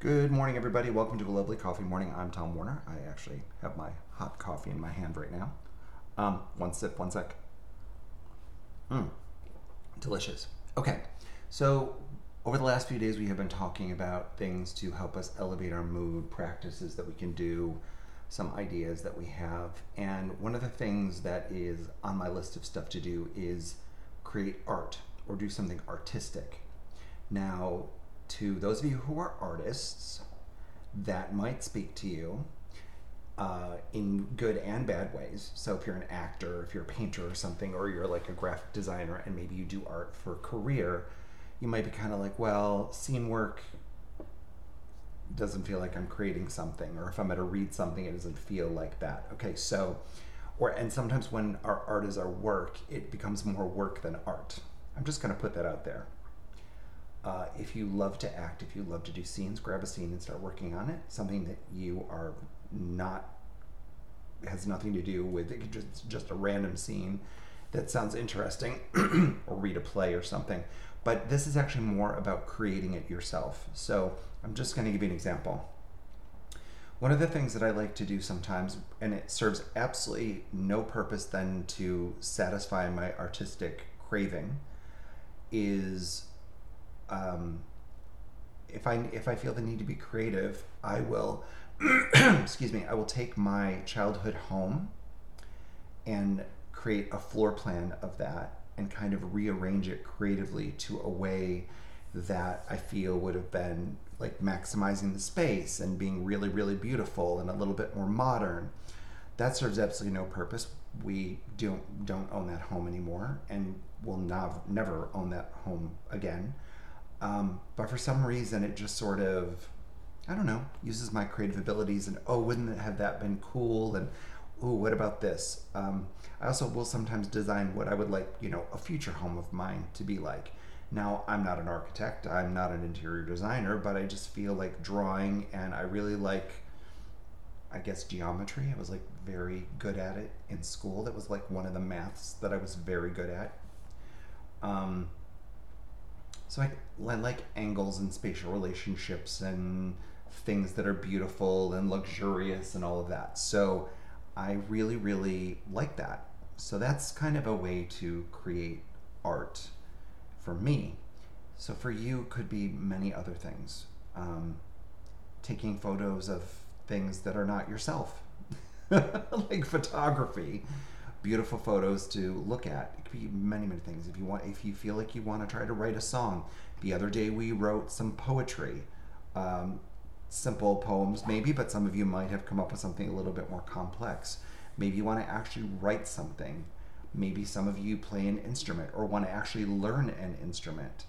Good morning, everybody. Welcome to a lovely coffee morning. I'm Tom Warner. I actually have my hot coffee in my hand right now. One sip, one sec. Delicious. Okay, so over the last few days we have been talking about things to help us elevate our mood, practices that we can do, some ideas that we have, and one of the things that is on my list of stuff to do is create art or do something artistic. Now, to those of you who are artists, that might speak to you in good and bad ways. So if you're an actor, if you're a painter or something, or you're like a graphic designer and maybe you do art for a career, you might be kind of like, well, scene work doesn't feel like I'm creating something, or if I'm going to read something, it doesn't feel like that. Okay, so, and sometimes when our art is our work, it becomes more work than art. I'm just going to put that out there. If you love to act, if you love to do scenes, grab a scene and start working on it. Something that you are not, has nothing to do with, it could just a random scene that sounds interesting, or read a play or something. But this is actually more about creating it yourself. So I'm just going to give you an example. One of the things that I like to do sometimes, and it serves absolutely no purpose than to satisfy my artistic craving, is if I feel the need to be creative, I will, I will take my childhood home and create a floor plan of that and kind of rearrange it creatively to a way that I feel would have been like maximizing the space and being really, really beautiful and a little bit more modern. That serves absolutely no purpose. We don't own that home anymore, and will never own that home again. But for some reason, it just sort of, I don't know, uses my creative abilities and, oh, wouldn't it have that been cool? And, oh, what about this? I also will sometimes design what I would like, a future home of mine to be like. Now, I'm not an architect, I'm not an interior designer, but I just feel like drawing, and I really like, I guess, geometry. I was like very good at it in school. That was like one of the maths that I was very good at. So I like angles and spatial relationships and things that are beautiful and luxurious and all of that. So I really, really like that. So that's kind of a way to create art for me. So for you, it could be many other things. Taking photos of things that are not yourself, like photography. Beautiful photos to look at. It could be many, many things. If you feel like you want to try to write a song. The other day we wrote some poetry, simple poems maybe, but some of you might have come up with something a little bit more complex. Maybe you want to actually write something. Maybe some of you play an instrument or want to actually learn an instrument.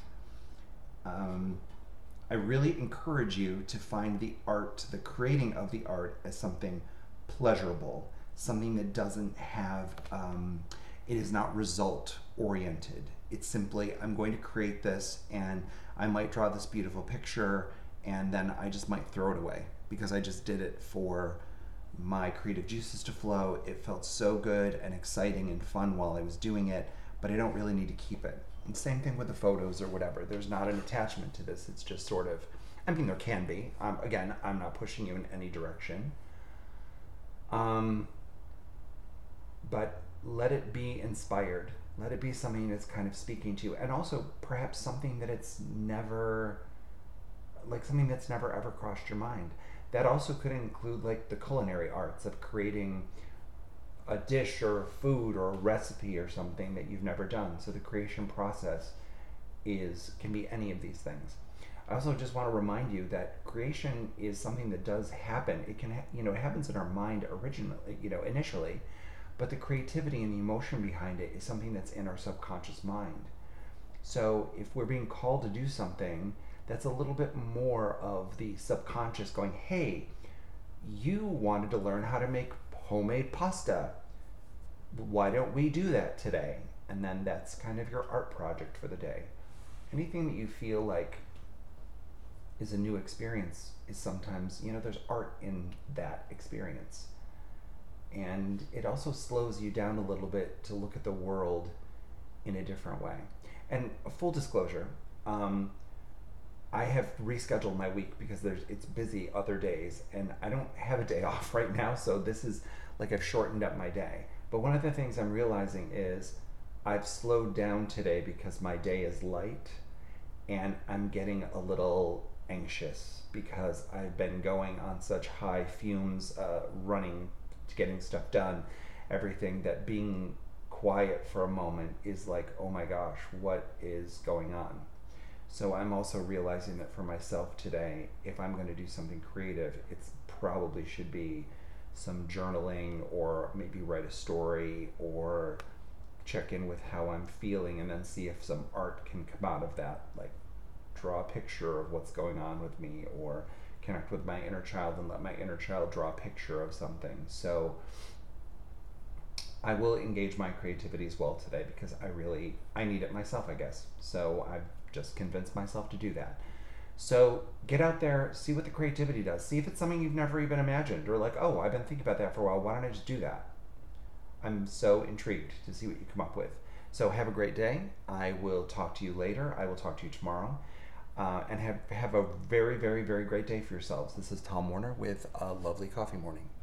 I really encourage you to find the art, the creating of the art, as something pleasurable. Something that doesn't have, it is not result oriented. It's simply, I'm going to create this, and I might draw this beautiful picture, and then I just might throw it away because I just did it for my creative juices to flow. It felt so good and exciting and fun while I was doing it, but I don't really need to keep it. And same thing with the photos or whatever. There's not an attachment to this. It's just sort of, I mean, there can be. Again, I'm not pushing you in any direction. But let it be inspired. Let it be something that's kind of speaking to you. And also perhaps something that it's never, like something that's never ever crossed your mind. That also could include like the culinary arts of creating a dish or food or a recipe or something that you've never done. So the creation process can be any of these things. I also just want to remind you that creation is something that does happen. It can, it happens in our mind originally, initially. But the creativity and the emotion behind it is something that's in our subconscious mind. So if we're being called to do something, that's a little bit more of the subconscious going, hey, you wanted to learn how to make homemade pasta. Why don't we do that today? And then that's kind of your art project for the day. Anything that you feel like is a new experience is sometimes, there's art in that experience. And it also slows you down a little bit to look at the world in a different way. And full disclosure, I have rescheduled my week because it's busy other days, and I don't have a day off right now, so this is like I've shortened up my day. But one of the things I'm realizing is I've slowed down today because my day is light, and I'm getting a little anxious because I've been going on such high fumes, running to getting stuff done, everything, that being quiet for a moment is like, oh my gosh, what is going on? So I'm also realizing that for myself today, if I'm going to do something creative, it probably should be some journaling, or maybe write a story, or check in with how I'm feeling and then see if some art can come out of that, like draw a picture of what's going on with me, or connect with my inner child and let my inner child draw a picture of something. So I will engage my creativity as well today because I need it myself, I guess. So I've just convinced myself to do that. So get out there, see what the creativity does. See if it's something you've never even imagined, or like, oh, I've been thinking about that for a while. Why don't I just do that? I'm so intrigued to see what you come up with. So have a great day. I will talk to you later. I will talk to you tomorrow. And have a very, very, very great day for yourselves. This is Tom Warner with A Lovely Coffee Morning.